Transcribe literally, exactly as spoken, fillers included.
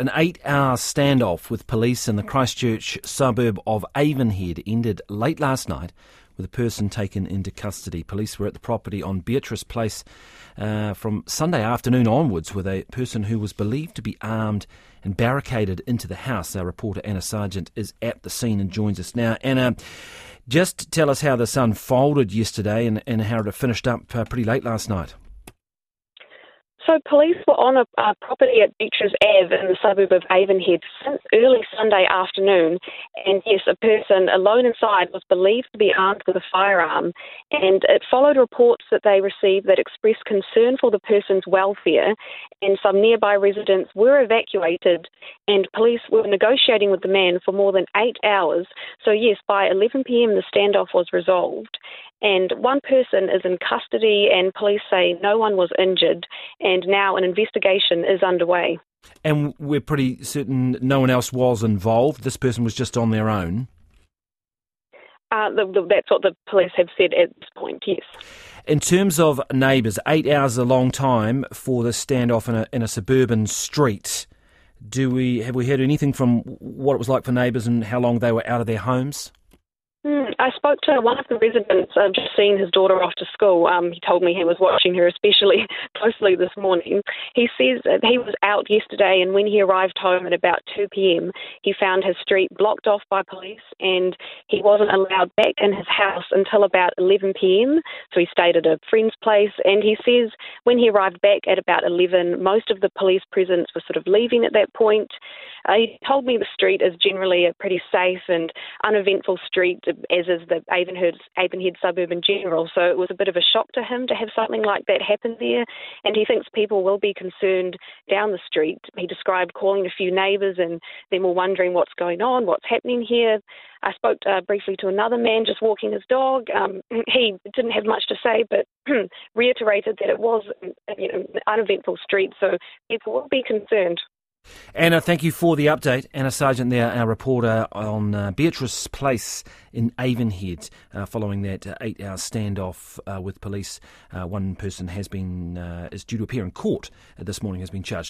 An eight-hour standoff with police in the Christchurch suburb of Avonhead ended late last night with a person taken into custody. Police were at the property on Beatrice Place uh, from Sunday afternoon onwards with a person who was believed to be armed and barricaded into the house. Our reporter Anna Sargent is at the scene and joins us now. Anna, just tell us how this unfolded yesterday and, and how it finished up uh, pretty late last night. So police were on a, a property at Beatrice Ave in the suburb of Avonhead since early Sunday afternoon, and yes, a person alone inside was believed to be armed with a firearm, and it followed reports that they received that expressed concern for the person's welfare, and some nearby residents were evacuated, and police were negotiating with the man for more than eight hours. So yes, by eleven p m the standoff was resolved, and one person is in custody, and police say no one was injured, and And now an investigation is underway. And we're pretty certain no one else was involved. This person was just on their own. Uh, the, the, that's what the police have said at this point, yes. In terms of neighbours, eight hours is a long time for this standoff in a, in a suburban street. Do we have we heard anything from what it was like for neighbours and how long they were out of their homes? Mm, I spoke to one of the residents. I've just seen his daughter off to school. Um, he told me he was watching her especially closely this morning. He says that he was out yesterday, and when he arrived home at about two p m, he found his street blocked off by police, and he wasn't allowed back in his house until about eleven p m, so he stayed at a friend's place, and he says when he arrived back at about eleven, most of the police presence was sort of leaving at that point. Uh, he told me the street is generally a pretty safe and uneventful street, as is the Avonhead, Avonhead suburb in general. So it was a bit of a shock to him to have something like that happen there. And he thinks people will be concerned down the street. He described calling a few neighbours and them all wondering what's going on, what's happening here. I spoke uh, briefly to another man just walking his dog. Um, he didn't have much to say, but reiterated that it was, you know, an uneventful street. So people will be concerned. Anna, thank you for the update. Anna Sargent there, our reporter on uh, Beatrice Place in Avonhead, uh, following that uh, eight-hour standoff uh, with police. Uh, one person has been uh, is due to appear in court uh, this morning, has been charged.